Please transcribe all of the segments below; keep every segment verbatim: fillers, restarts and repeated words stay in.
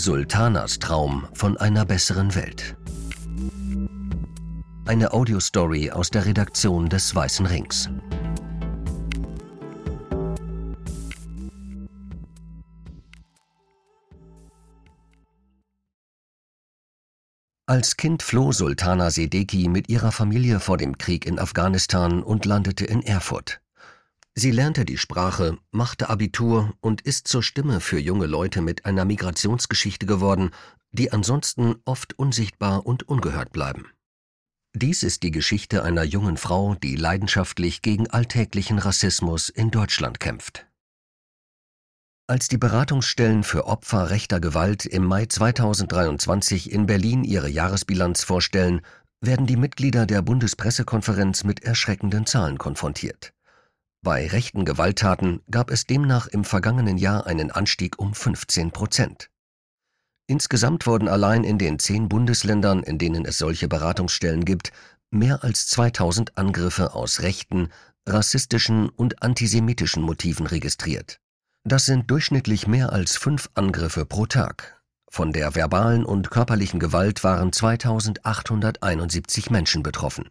Sultanas Traum von einer besseren Welt. Eine Audio-Story aus der Redaktion des Weißen Rings. Als Kind floh Sultana Sediqi mit ihrer Familie vor dem Krieg in Afghanistan und landete in Erfurt. Sie lernte die Sprache, machte Abitur und ist zur Stimme für junge Leute mit einer Migrationsgeschichte geworden, die ansonsten oft unsichtbar und ungehört bleiben. Dies ist die Geschichte einer jungen Frau, die leidenschaftlich gegen alltäglichen Rassismus in Deutschland kämpft. Als die Beratungsstellen für Opfer rechter Gewalt im Mai zweitausenddreiundzwanzig in Berlin ihre Jahresbilanz vorstellen, werden die Mitglieder der Bundespressekonferenz mit erschreckenden Zahlen konfrontiert. Bei rechten Gewalttaten gab es demnach im vergangenen Jahr einen Anstieg um fünfzehn Prozent. Insgesamt wurden allein in den zehn Bundesländern, in denen es solche Beratungsstellen gibt, mehr als zweitausend Angriffe aus rechten, rassistischen und antisemitischen Motiven registriert. Das sind durchschnittlich mehr als fünf Angriffe pro Tag. Von der verbalen und körperlichen Gewalt waren zweitausendachthunderteinundsiebzig Menschen betroffen.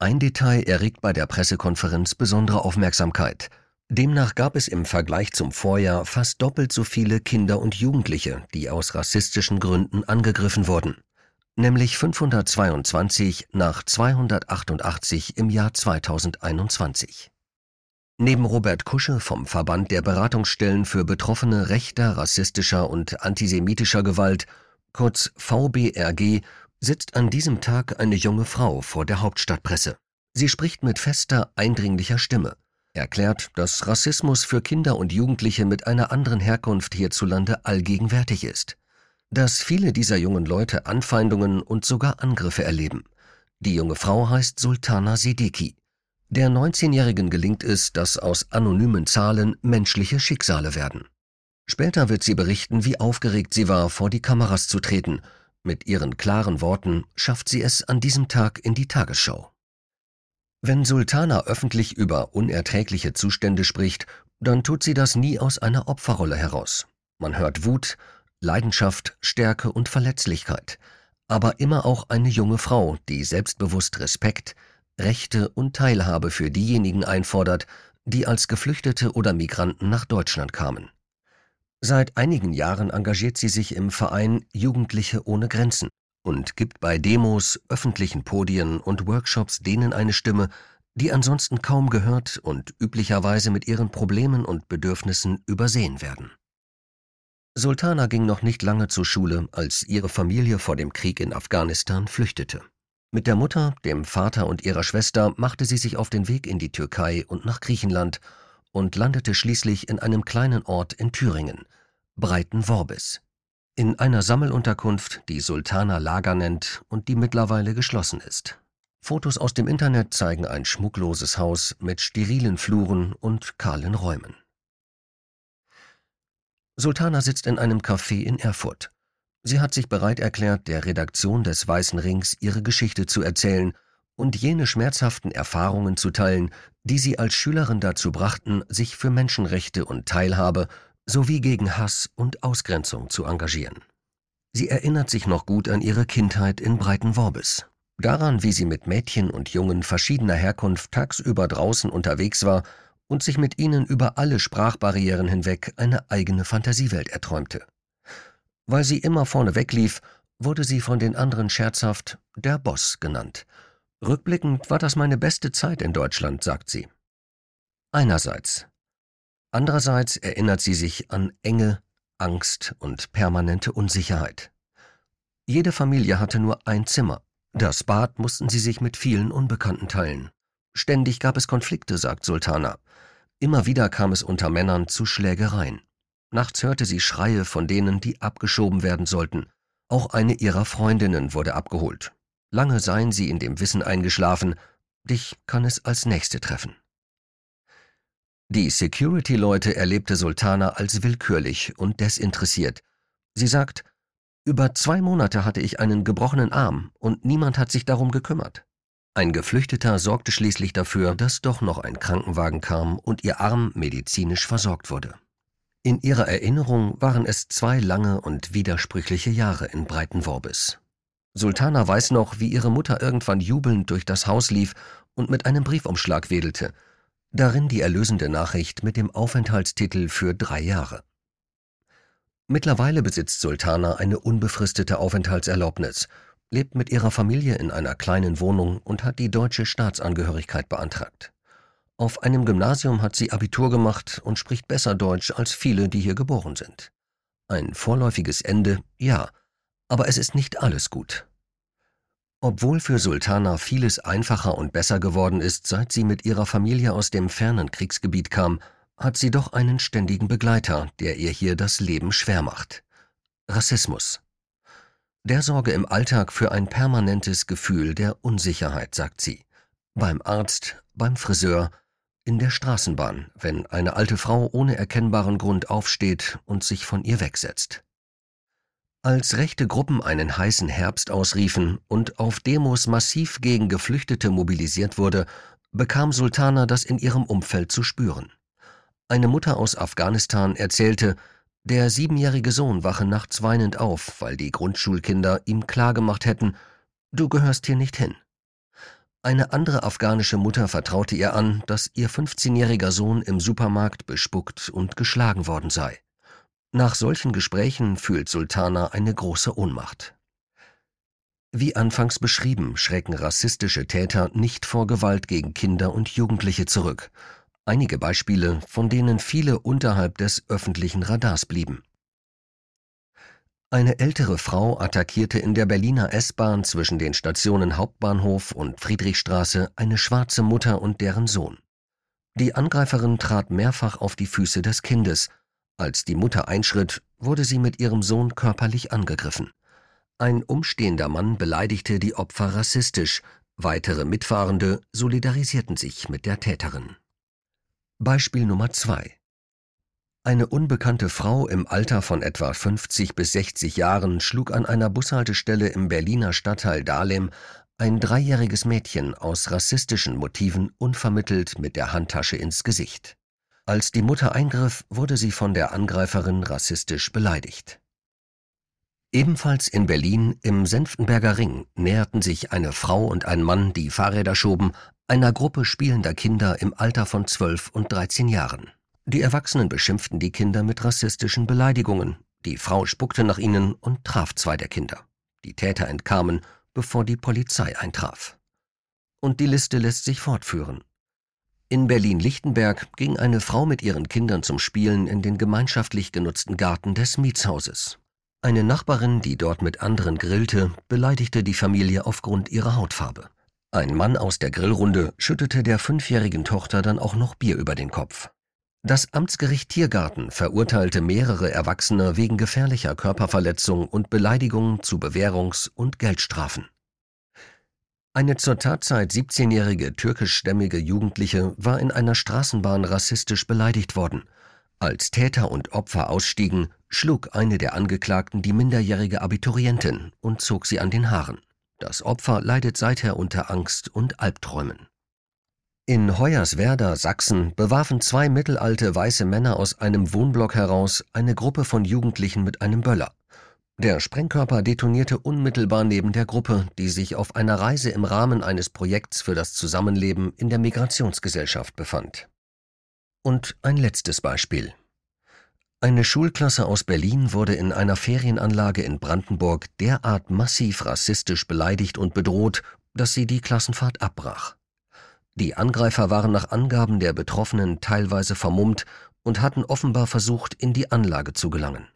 Ein Detail erregt bei der Pressekonferenz besondere Aufmerksamkeit. Demnach gab es im Vergleich zum Vorjahr fast doppelt so viele Kinder und Jugendliche, die aus rassistischen Gründen angegriffen wurden, nämlich fünfhundertzweiundzwanzig nach zweihundertachtundachtzig im Jahr zweitausendeinundzwanzig. Neben Robert Kusche vom Verband der Beratungsstellen für Betroffene rechter, rassistischer und antisemitischer Gewalt, kurz V B R G, sitzt an diesem Tag eine junge Frau vor der Hauptstadtpresse. Sie spricht mit fester, eindringlicher Stimme, erklärt, dass Rassismus für Kinder und Jugendliche mit einer anderen Herkunft hierzulande allgegenwärtig ist, dass viele dieser jungen Leute Anfeindungen und sogar Angriffe erleben. Die junge Frau heißt Sultana Sediqi. Der neunzehnjährigen gelingt es, dass aus anonymen Zahlen menschliche Schicksale werden. Später wird sie berichten, wie aufgeregt sie war, vor die Kameras zu treten. Mit ihren klaren Worten schafft sie es an diesem Tag in die Tagesschau. Wenn Sultana öffentlich über unerträgliche Zustände spricht, dann tut sie das nie aus einer Opferrolle heraus. Man hört Wut, Leidenschaft, Stärke und Verletzlichkeit, aber immer auch eine junge Frau, die selbstbewusst Respekt, Rechte und Teilhabe für diejenigen einfordert, die als Geflüchtete oder Migranten nach Deutschland kamen. Seit einigen Jahren engagiert sie sich im Verein Jugendliche ohne Grenzen und gibt bei Demos, öffentlichen Podien und Workshops denen eine Stimme, die ansonsten kaum gehört und üblicherweise mit ihren Problemen und Bedürfnissen übersehen werden. Sultana ging noch nicht lange zur Schule, als ihre Familie vor dem Krieg in Afghanistan flüchtete. Mit der Mutter, dem Vater und ihrer Schwester machte sie sich auf den Weg in die Türkei und nach Griechenland und landete schließlich in einem kleinen Ort in Thüringen, Breitenworbis, in einer Sammelunterkunft, die Sultana Lager nennt und die mittlerweile geschlossen ist. Fotos aus dem Internet zeigen ein schmuckloses Haus mit sterilen Fluren und kahlen Räumen. Sultana sitzt in einem Café in Erfurt. Sie hat sich bereit erklärt, der Redaktion des Weißen Rings ihre Geschichte zu erzählen und jene schmerzhaften Erfahrungen zu teilen, die sie als Schülerin dazu brachten, sich für Menschenrechte und Teilhabe sowie gegen Hass und Ausgrenzung zu engagieren. Sie erinnert sich noch gut an ihre Kindheit in Breitenworbis, daran, wie sie mit Mädchen und Jungen verschiedener Herkunft tagsüber draußen unterwegs war und sich mit ihnen über alle Sprachbarrieren hinweg eine eigene Fantasiewelt erträumte. Weil sie immer vorne weglief, wurde sie von den anderen scherzhaft der Boss genannt. Rückblickend war das meine beste Zeit in Deutschland, sagt sie. Einerseits. Andererseits erinnert sie sich an Enge, Angst und permanente Unsicherheit. Jede Familie hatte nur ein Zimmer. Das Bad mussten sie sich mit vielen Unbekannten teilen. Ständig gab es Konflikte, sagt Sultana. Immer wieder kam es unter Männern zu Schlägereien. Nachts hörte sie Schreie von denen, die abgeschoben werden sollten. Auch eine ihrer Freundinnen wurde abgeholt. Lange seien sie in dem Wissen eingeschlafen, dich kann es als Nächste treffen. Die Security-Leute erlebte Sultana als willkürlich und desinteressiert. Sie sagt, über zwei Monate hatte ich einen gebrochenen Arm und niemand hat sich darum gekümmert. Ein Geflüchteter sorgte schließlich dafür, dass doch noch ein Krankenwagen kam und ihr Arm medizinisch versorgt wurde. In ihrer Erinnerung waren es zwei lange und widersprüchliche Jahre in Breitenworbis. Sultana weiß noch, wie ihre Mutter irgendwann jubelnd durch das Haus lief und mit einem Briefumschlag wedelte, darin die erlösende Nachricht mit dem Aufenthaltstitel für drei Jahre. Mittlerweile besitzt Sultana eine unbefristete Aufenthaltserlaubnis, lebt mit ihrer Familie in einer kleinen Wohnung und hat die deutsche Staatsangehörigkeit beantragt. Auf einem Gymnasium hat sie Abitur gemacht und spricht besser Deutsch als viele, die hier geboren sind. Ein vorläufiges Ende, ja, aber es ist nicht alles gut. Obwohl für Sultana vieles einfacher und besser geworden ist, seit sie mit ihrer Familie aus dem fernen Kriegsgebiet kam, hat sie doch einen ständigen Begleiter, der ihr hier das Leben schwer macht. Rassismus. Der sorge im Alltag für ein permanentes Gefühl der Unsicherheit, sagt sie. Beim Arzt, beim Friseur, in der Straßenbahn, wenn eine alte Frau ohne erkennbaren Grund aufsteht und sich von ihr wegsetzt. Als rechte Gruppen einen heißen Herbst ausriefen und auf Demos massiv gegen Geflüchtete mobilisiert wurde, bekam Sultana das in ihrem Umfeld zu spüren. Eine Mutter aus Afghanistan erzählte, der siebenjährige Sohn wache nachts weinend auf, weil die Grundschulkinder ihm klargemacht hätten, du gehörst hier nicht hin. Eine andere afghanische Mutter vertraute ihr an, dass ihr fünfzehnjähriger Sohn im Supermarkt bespuckt und geschlagen worden sei. Nach solchen Gesprächen fühlt Sultana eine große Ohnmacht. Wie anfangs beschrieben, schrecken rassistische Täter nicht vor Gewalt gegen Kinder und Jugendliche zurück. Einige Beispiele, von denen viele unterhalb des öffentlichen Radars blieben. Eine ältere Frau attackierte in der Berliner S-Bahn zwischen den Stationen Hauptbahnhof und Friedrichstraße eine schwarze Mutter und deren Sohn. Die Angreiferin trat mehrfach auf die Füße des Kindes. Als die Mutter einschritt, wurde sie mit ihrem Sohn körperlich angegriffen. Ein umstehender Mann beleidigte die Opfer rassistisch, weitere Mitfahrende solidarisierten sich mit der Täterin. Beispiel Nummer zwei. Eine unbekannte Frau im Alter von etwa fünfzig bis sechzig Jahren schlug an einer Bushaltestelle im Berliner Stadtteil Dahlem ein dreijähriges Mädchen aus rassistischen Motiven unvermittelt mit der Handtasche ins Gesicht. Als die Mutter eingriff, wurde sie von der Angreiferin rassistisch beleidigt. Ebenfalls in Berlin im Senftenberger Ring näherten sich eine Frau und ein Mann, die Fahrräder schoben, einer Gruppe spielender Kinder im Alter von zwölf und dreizehn Jahren. Die Erwachsenen beschimpften die Kinder mit rassistischen Beleidigungen. Die Frau spuckte nach ihnen und traf zwei der Kinder. Die Täter entkamen, bevor die Polizei eintraf. Und die Liste lässt sich fortführen. In Berlin-Lichtenberg ging eine Frau mit ihren Kindern zum Spielen in den gemeinschaftlich genutzten Garten des Mietshauses. Eine Nachbarin, die dort mit anderen grillte, beleidigte die Familie aufgrund ihrer Hautfarbe. Ein Mann aus der Grillrunde schüttete der fünfjährigen Tochter dann auch noch Bier über den Kopf. Das Amtsgericht Tiergarten verurteilte mehrere Erwachsene wegen gefährlicher Körperverletzung und Beleidigung zu Bewährungs- und Geldstrafen. Eine zur Tatzeit siebzehnjährige türkischstämmige Jugendliche war in einer Straßenbahn rassistisch beleidigt worden. Als Täter und Opfer ausstiegen, schlug eine der Angeklagten die minderjährige Abiturientin und zog sie an den Haaren. Das Opfer leidet seither unter Angst und Albträumen. In Hoyerswerda, Sachsen, bewarfen zwei mittelalte weiße Männer aus einem Wohnblock heraus eine Gruppe von Jugendlichen mit einem Böller. Der Sprengkörper detonierte unmittelbar neben der Gruppe, die sich auf einer Reise im Rahmen eines Projekts für das Zusammenleben in der Migrationsgesellschaft befand. Und ein letztes Beispiel. Eine Schulklasse aus Berlin wurde in einer Ferienanlage in Brandenburg derart massiv rassistisch beleidigt und bedroht, dass sie die Klassenfahrt abbrach. Die Angreifer waren nach Angaben der Betroffenen teilweise vermummt und hatten offenbar versucht, in die Anlage zu gelangen.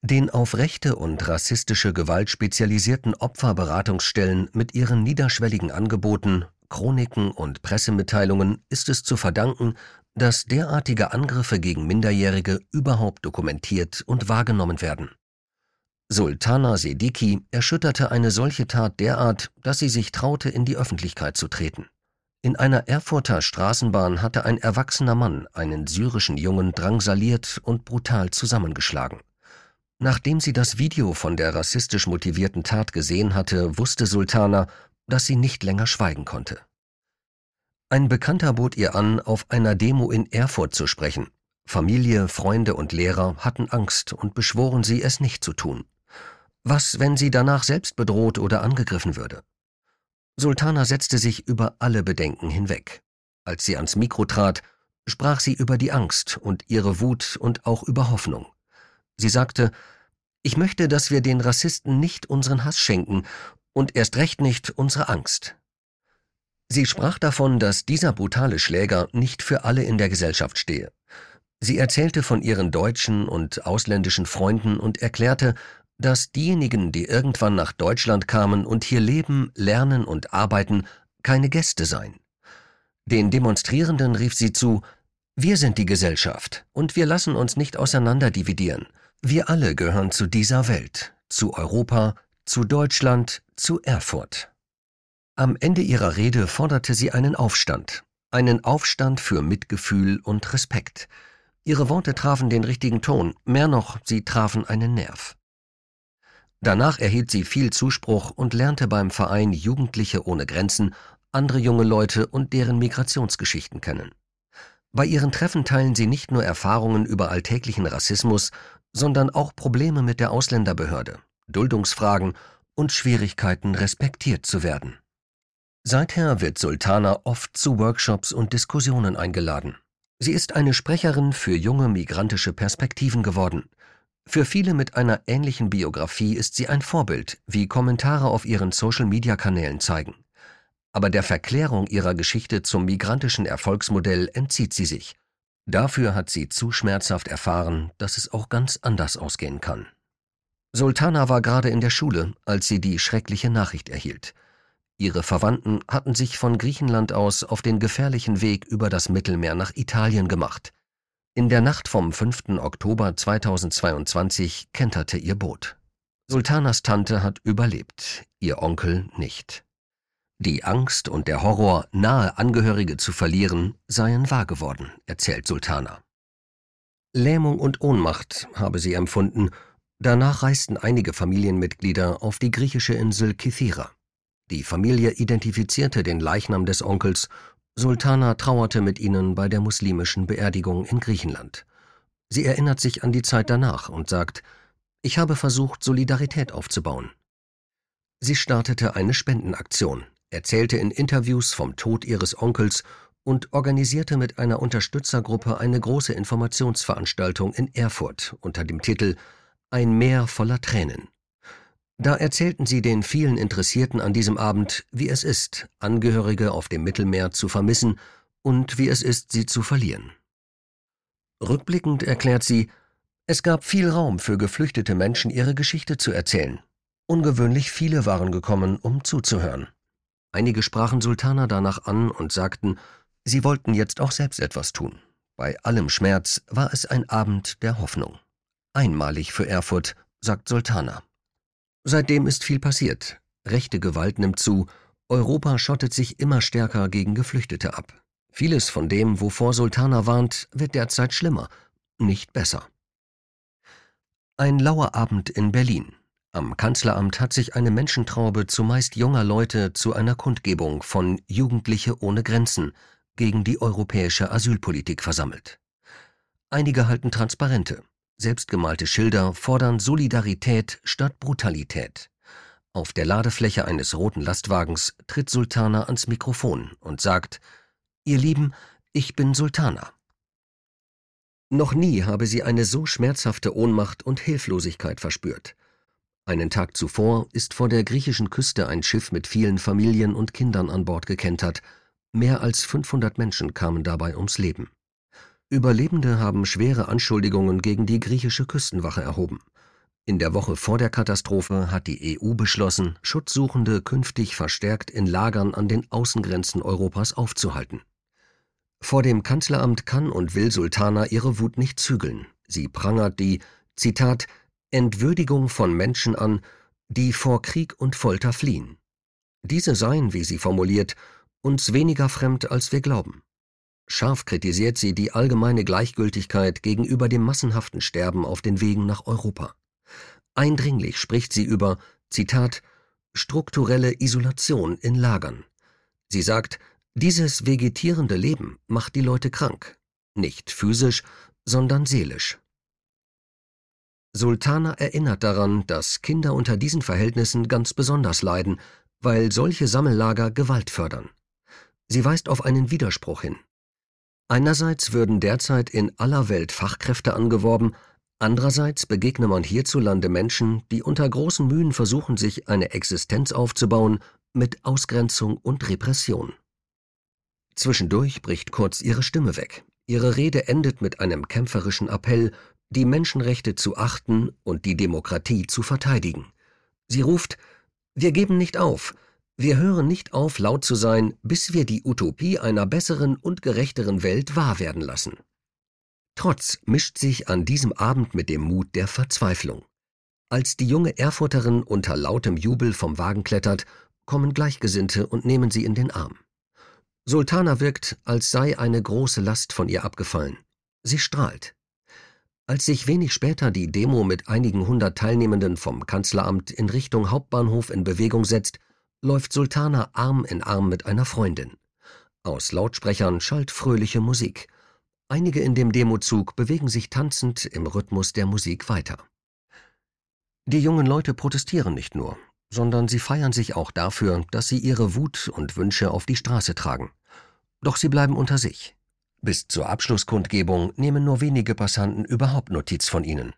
Den auf rechte und rassistische Gewalt spezialisierten Opferberatungsstellen mit ihren niederschwelligen Angeboten, Chroniken und Pressemitteilungen ist es zu verdanken, dass derartige Angriffe gegen Minderjährige überhaupt dokumentiert und wahrgenommen werden. Sultana Sediqi erschütterte eine solche Tat derart, dass sie sich traute, in die Öffentlichkeit zu treten. In einer Erfurter Straßenbahn hatte ein erwachsener Mann einen syrischen Jungen drangsaliert und brutal zusammengeschlagen. Nachdem sie das Video von der rassistisch motivierten Tat gesehen hatte, wusste Sultana, dass sie nicht länger schweigen konnte. Ein Bekannter bot ihr an, auf einer Demo in Erfurt zu sprechen. Familie, Freunde und Lehrer hatten Angst und beschworen sie, es nicht zu tun. Was, wenn sie danach selbst bedroht oder angegriffen würde? Sultana setzte sich über alle Bedenken hinweg. Als sie ans Mikro trat, sprach sie über die Angst und ihre Wut und auch über Hoffnung. Sie sagte, »Ich möchte, dass wir den Rassisten nicht unseren Hass schenken und erst recht nicht unsere Angst.« Sie sprach davon, dass dieser brutale Schläger nicht für alle in der Gesellschaft stehe. Sie erzählte von ihren deutschen und ausländischen Freunden und erklärte, dass diejenigen, die irgendwann nach Deutschland kamen und hier leben, lernen und arbeiten, keine Gäste seien. Den Demonstrierenden rief sie zu, »Wir sind die Gesellschaft und wir lassen uns nicht auseinanderdividieren. Wir alle gehören zu dieser Welt, zu Europa, zu Deutschland, zu Erfurt.« Am Ende ihrer Rede forderte sie einen Aufstand, einen Aufstand für Mitgefühl und Respekt. Ihre Worte trafen den richtigen Ton, mehr noch, sie trafen einen Nerv. Danach erhielt sie viel Zuspruch und lernte beim Verein Jugendliche ohne Grenzen andere junge Leute und deren Migrationsgeschichten kennen. Bei ihren Treffen teilen sie nicht nur Erfahrungen über alltäglichen Rassismus, sondern auch Probleme mit der Ausländerbehörde, Duldungsfragen und Schwierigkeiten, respektiert zu werden. Seither wird Sultana oft zu Workshops und Diskussionen eingeladen. Sie ist eine Sprecherin für junge migrantische Perspektiven geworden. Für viele mit einer ähnlichen Biografie ist sie ein Vorbild, wie Kommentare auf ihren Social-Media-Kanälen zeigen. Aber der Verklärung ihrer Geschichte zum migrantischen Erfolgsmodell entzieht sie sich. Dafür hat sie zu schmerzhaft erfahren, dass es auch ganz anders ausgehen kann. Sultana war gerade in der Schule, als sie die schreckliche Nachricht erhielt. Ihre Verwandten hatten sich von Griechenland aus auf den gefährlichen Weg über das Mittelmeer nach Italien gemacht. In der Nacht vom fünften Oktober zweitausendzweiundzwanzig kenterte ihr Boot. Sultanas Tante hat überlebt, ihr Onkel nicht. Die Angst und der Horror, nahe Angehörige zu verlieren, seien wahr geworden, erzählt Sultana. Lähmung und Ohnmacht habe sie empfunden. Danach reisten einige Familienmitglieder auf die griechische Insel Kithira. Die Familie identifizierte den Leichnam des Onkels. Sultana trauerte mit ihnen bei der muslimischen Beerdigung in Griechenland. Sie erinnert sich an die Zeit danach und sagt, »Ich habe versucht, Solidarität aufzubauen.« Sie startete eine Spendenaktion, erzählte in Interviews vom Tod ihres Onkels und organisierte mit einer Unterstützergruppe eine große Informationsveranstaltung in Erfurt unter dem Titel »Ein Meer voller Tränen«. Da erzählten sie den vielen Interessierten an diesem Abend, wie es ist, Angehörige auf dem Mittelmeer zu vermissen und wie es ist, sie zu verlieren. Rückblickend erklärt sie, es gab viel Raum für geflüchtete Menschen, ihre Geschichte zu erzählen. Ungewöhnlich viele waren gekommen, um zuzuhören. Einige sprachen Sultana danach an und sagten, sie wollten jetzt auch selbst etwas tun. Bei allem Schmerz war es ein Abend der Hoffnung. Einmalig für Erfurt, sagt Sultana. Seitdem ist viel passiert. Rechte Gewalt nimmt zu. Europa schottet sich immer stärker gegen Geflüchtete ab. Vieles von dem, wovor Sultana warnt, wird derzeit schlimmer, nicht besser. Ein lauer Abend in Berlin. Am Kanzleramt hat sich eine Menschentraube zumeist junger Leute zu einer Kundgebung von Jugendliche ohne Grenzen gegen die europäische Asylpolitik versammelt. Einige halten Transparente, selbstgemalte Schilder fordern Solidarität statt Brutalität. Auf der Ladefläche eines roten Lastwagens tritt Sultana ans Mikrofon und sagt, »Ihr Lieben, ich bin Sultana.« Noch nie habe sie eine so schmerzhafte Ohnmacht und Hilflosigkeit verspürt. Einen Tag zuvor ist vor der griechischen Küste ein Schiff mit vielen Familien und Kindern an Bord gekentert. Mehr als fünfhundert Menschen kamen dabei ums Leben. Überlebende haben schwere Anschuldigungen gegen die griechische Küstenwache erhoben. In der Woche vor der Katastrophe hat die E U beschlossen, Schutzsuchende künftig verstärkt in Lagern an den Außengrenzen Europas aufzuhalten. Vor dem Kanzleramt kann und will Sultana ihre Wut nicht zügeln. Sie prangert die, Zitat, Entwürdigung von Menschen an, die vor Krieg und Folter fliehen. Diese seien, wie sie formuliert, uns weniger fremd, als wir glauben. Scharf kritisiert sie die allgemeine Gleichgültigkeit gegenüber dem massenhaften Sterben auf den Wegen nach Europa. Eindringlich spricht sie über, Zitat, strukturelle Isolation in Lagern. Sie sagt, dieses vegetierende Leben macht die Leute krank, nicht physisch, sondern seelisch. Sultana erinnert daran, dass Kinder unter diesen Verhältnissen ganz besonders leiden, weil solche Sammellager Gewalt fördern. Sie weist auf einen Widerspruch hin. Einerseits würden derzeit in aller Welt Fachkräfte angeworben, andererseits begegne man hierzulande Menschen, die unter großen Mühen versuchen, sich eine Existenz aufzubauen, mit Ausgrenzung und Repression. Zwischendurch bricht kurz ihre Stimme weg. Ihre Rede endet mit einem kämpferischen Appell, die Menschenrechte zu achten und die Demokratie zu verteidigen. Sie ruft: Wir geben nicht auf. Wir hören nicht auf, laut zu sein, bis wir die Utopie einer besseren und gerechteren Welt wahr werden lassen. Trotz mischt sich an diesem Abend mit dem Mut der Verzweiflung. Als die junge Erfurterin unter lautem Jubel vom Wagen klettert, kommen Gleichgesinnte und nehmen sie in den Arm. Sultana wirkt, als sei eine große Last von ihr abgefallen. Sie strahlt. Als sich wenig später die Demo mit einigen hundert Teilnehmenden vom Kanzleramt in Richtung Hauptbahnhof in Bewegung setzt, läuft Sultana Arm in Arm mit einer Freundin. Aus Lautsprechern schallt fröhliche Musik. Einige in dem Demozug bewegen sich tanzend im Rhythmus der Musik weiter. Die jungen Leute protestieren nicht nur, sondern sie feiern sich auch dafür, dass sie ihre Wut und Wünsche auf die Straße tragen. Doch sie bleiben unter sich. Bis zur Abschlusskundgebung nehmen nur wenige Passanten überhaupt Notiz von ihnen.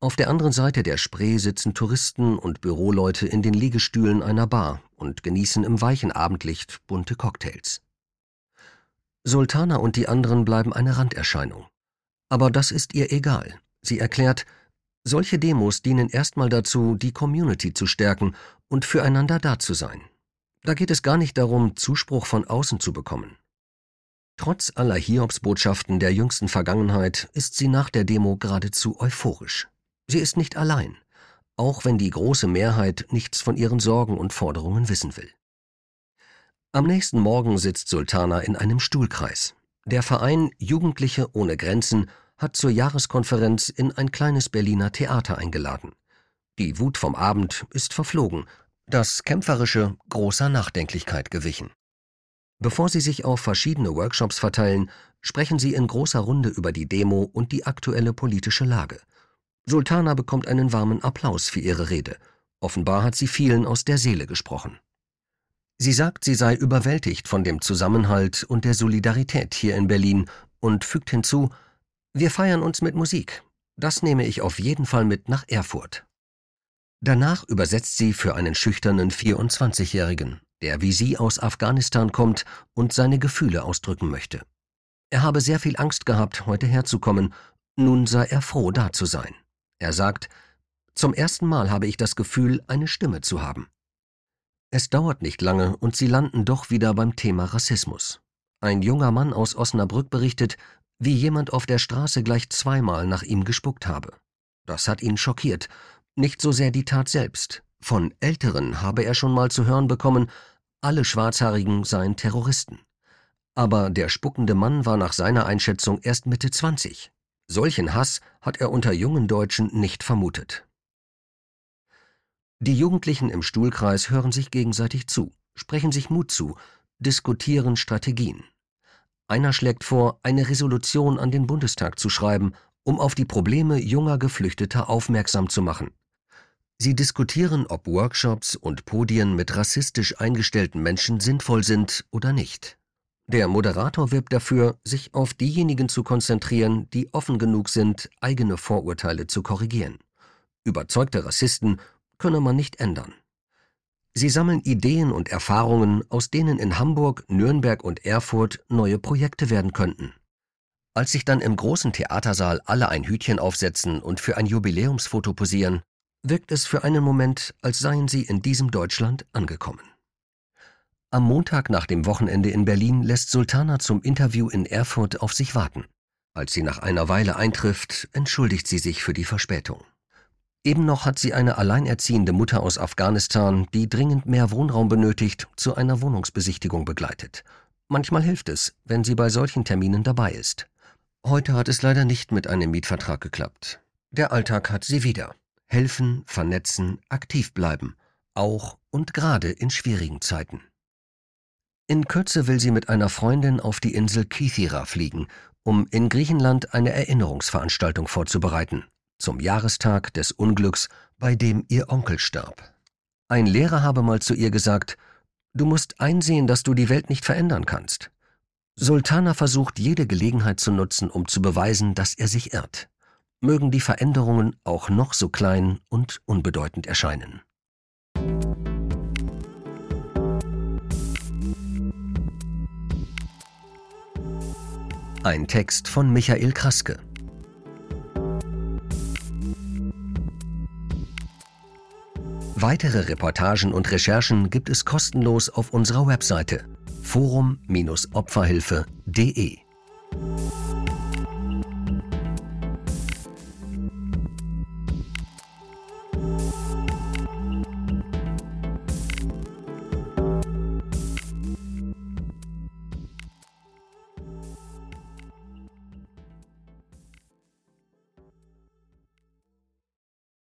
Auf der anderen Seite der Spree sitzen Touristen und Büroleute in den Liegestühlen einer Bar und genießen im weichen Abendlicht bunte Cocktails. Sultana und die anderen bleiben eine Randerscheinung. Aber das ist ihr egal. Sie erklärt, solche Demos dienen erstmal dazu, die Community zu stärken und füreinander da zu sein. Da geht es gar nicht darum, Zuspruch von außen zu bekommen. Trotz aller Hiobsbotschaften der jüngsten Vergangenheit ist sie nach der Demo geradezu euphorisch. Sie ist nicht allein, auch wenn die große Mehrheit nichts von ihren Sorgen und Forderungen wissen will. Am nächsten Morgen sitzt Sultana in einem Stuhlkreis. Der Verein Jugendliche ohne Grenzen hat zur Jahreskonferenz in ein kleines Berliner Theater eingeladen. Die Wut vom Abend ist verflogen, das Kämpferische großer Nachdenklichkeit gewichen. Bevor sie sich auf verschiedene Workshops verteilen, sprechen sie in großer Runde über die Demo und die aktuelle politische Lage. Sultana bekommt einen warmen Applaus für ihre Rede. Offenbar hat sie vielen aus der Seele gesprochen. Sie sagt, sie sei überwältigt von dem Zusammenhalt und der Solidarität hier in Berlin und fügt hinzu: Wir feiern uns mit Musik. Das nehme ich auf jeden Fall mit nach Erfurt. Danach übersetzt sie für einen schüchternen vierundzwanzigjährigen, der wie sie aus Afghanistan kommt und seine Gefühle ausdrücken möchte. Er habe sehr viel Angst gehabt, heute herzukommen, nun sei er froh, da zu sein. Er sagt, zum ersten Mal habe ich das Gefühl, eine Stimme zu haben. Es dauert nicht lange und sie landen doch wieder beim Thema Rassismus. Ein junger Mann aus Osnabrück berichtet, wie jemand auf der Straße gleich zweimal nach ihm gespuckt habe. Das hat ihn schockiert, nicht so sehr die Tat selbst. Von Älteren habe er schon mal zu hören bekommen, alle Schwarzhaarigen seien Terroristen. Aber der spuckende Mann war nach seiner Einschätzung erst Mitte zwanzig. Solchen Hass hat er unter jungen Deutschen nicht vermutet. Die Jugendlichen im Stuhlkreis hören sich gegenseitig zu, sprechen sich Mut zu, diskutieren Strategien. Einer schlägt vor, eine Resolution an den Bundestag zu schreiben, um auf die Probleme junger Geflüchteter aufmerksam zu machen. Sie diskutieren, ob Workshops und Podien mit rassistisch eingestellten Menschen sinnvoll sind oder nicht. Der Moderator wirbt dafür, sich auf diejenigen zu konzentrieren, die offen genug sind, eigene Vorurteile zu korrigieren. Überzeugte Rassisten könne man nicht ändern. Sie sammeln Ideen und Erfahrungen, aus denen in Hamburg, Nürnberg und Erfurt neue Projekte werden könnten. Als sich dann im großen Theatersaal alle ein Hütchen aufsetzen und für ein Jubiläumsfoto posieren, wirkt es für einen Moment, als seien sie in diesem Deutschland angekommen. Am Montag nach dem Wochenende in Berlin lässt Sultana zum Interview in Erfurt auf sich warten. Als sie nach einer Weile eintrifft, entschuldigt sie sich für die Verspätung. Eben noch hat sie eine alleinerziehende Mutter aus Afghanistan, die dringend mehr Wohnraum benötigt, zu einer Wohnungsbesichtigung begleitet. Manchmal hilft es, wenn sie bei solchen Terminen dabei ist. Heute hat es leider nicht mit einem Mietvertrag geklappt. Der Alltag hat sie wieder. Helfen, vernetzen, aktiv bleiben, auch und gerade in schwierigen Zeiten. In Kürze will sie mit einer Freundin auf die Insel Kithira fliegen, um in Griechenland eine Erinnerungsveranstaltung vorzubereiten, zum Jahrestag des Unglücks, bei dem ihr Onkel starb. Ein Lehrer habe mal zu ihr gesagt, du musst einsehen, dass du die Welt nicht verändern kannst. Sultana versucht, jede Gelegenheit zu nutzen, um zu beweisen, dass er sich irrt. Mögen die Veränderungen auch noch so klein und unbedeutend erscheinen. Ein Text von Michael Kraske. Weitere Reportagen und Recherchen gibt es kostenlos auf unserer Webseite forum Bindestrich opferhilfe Punkt de.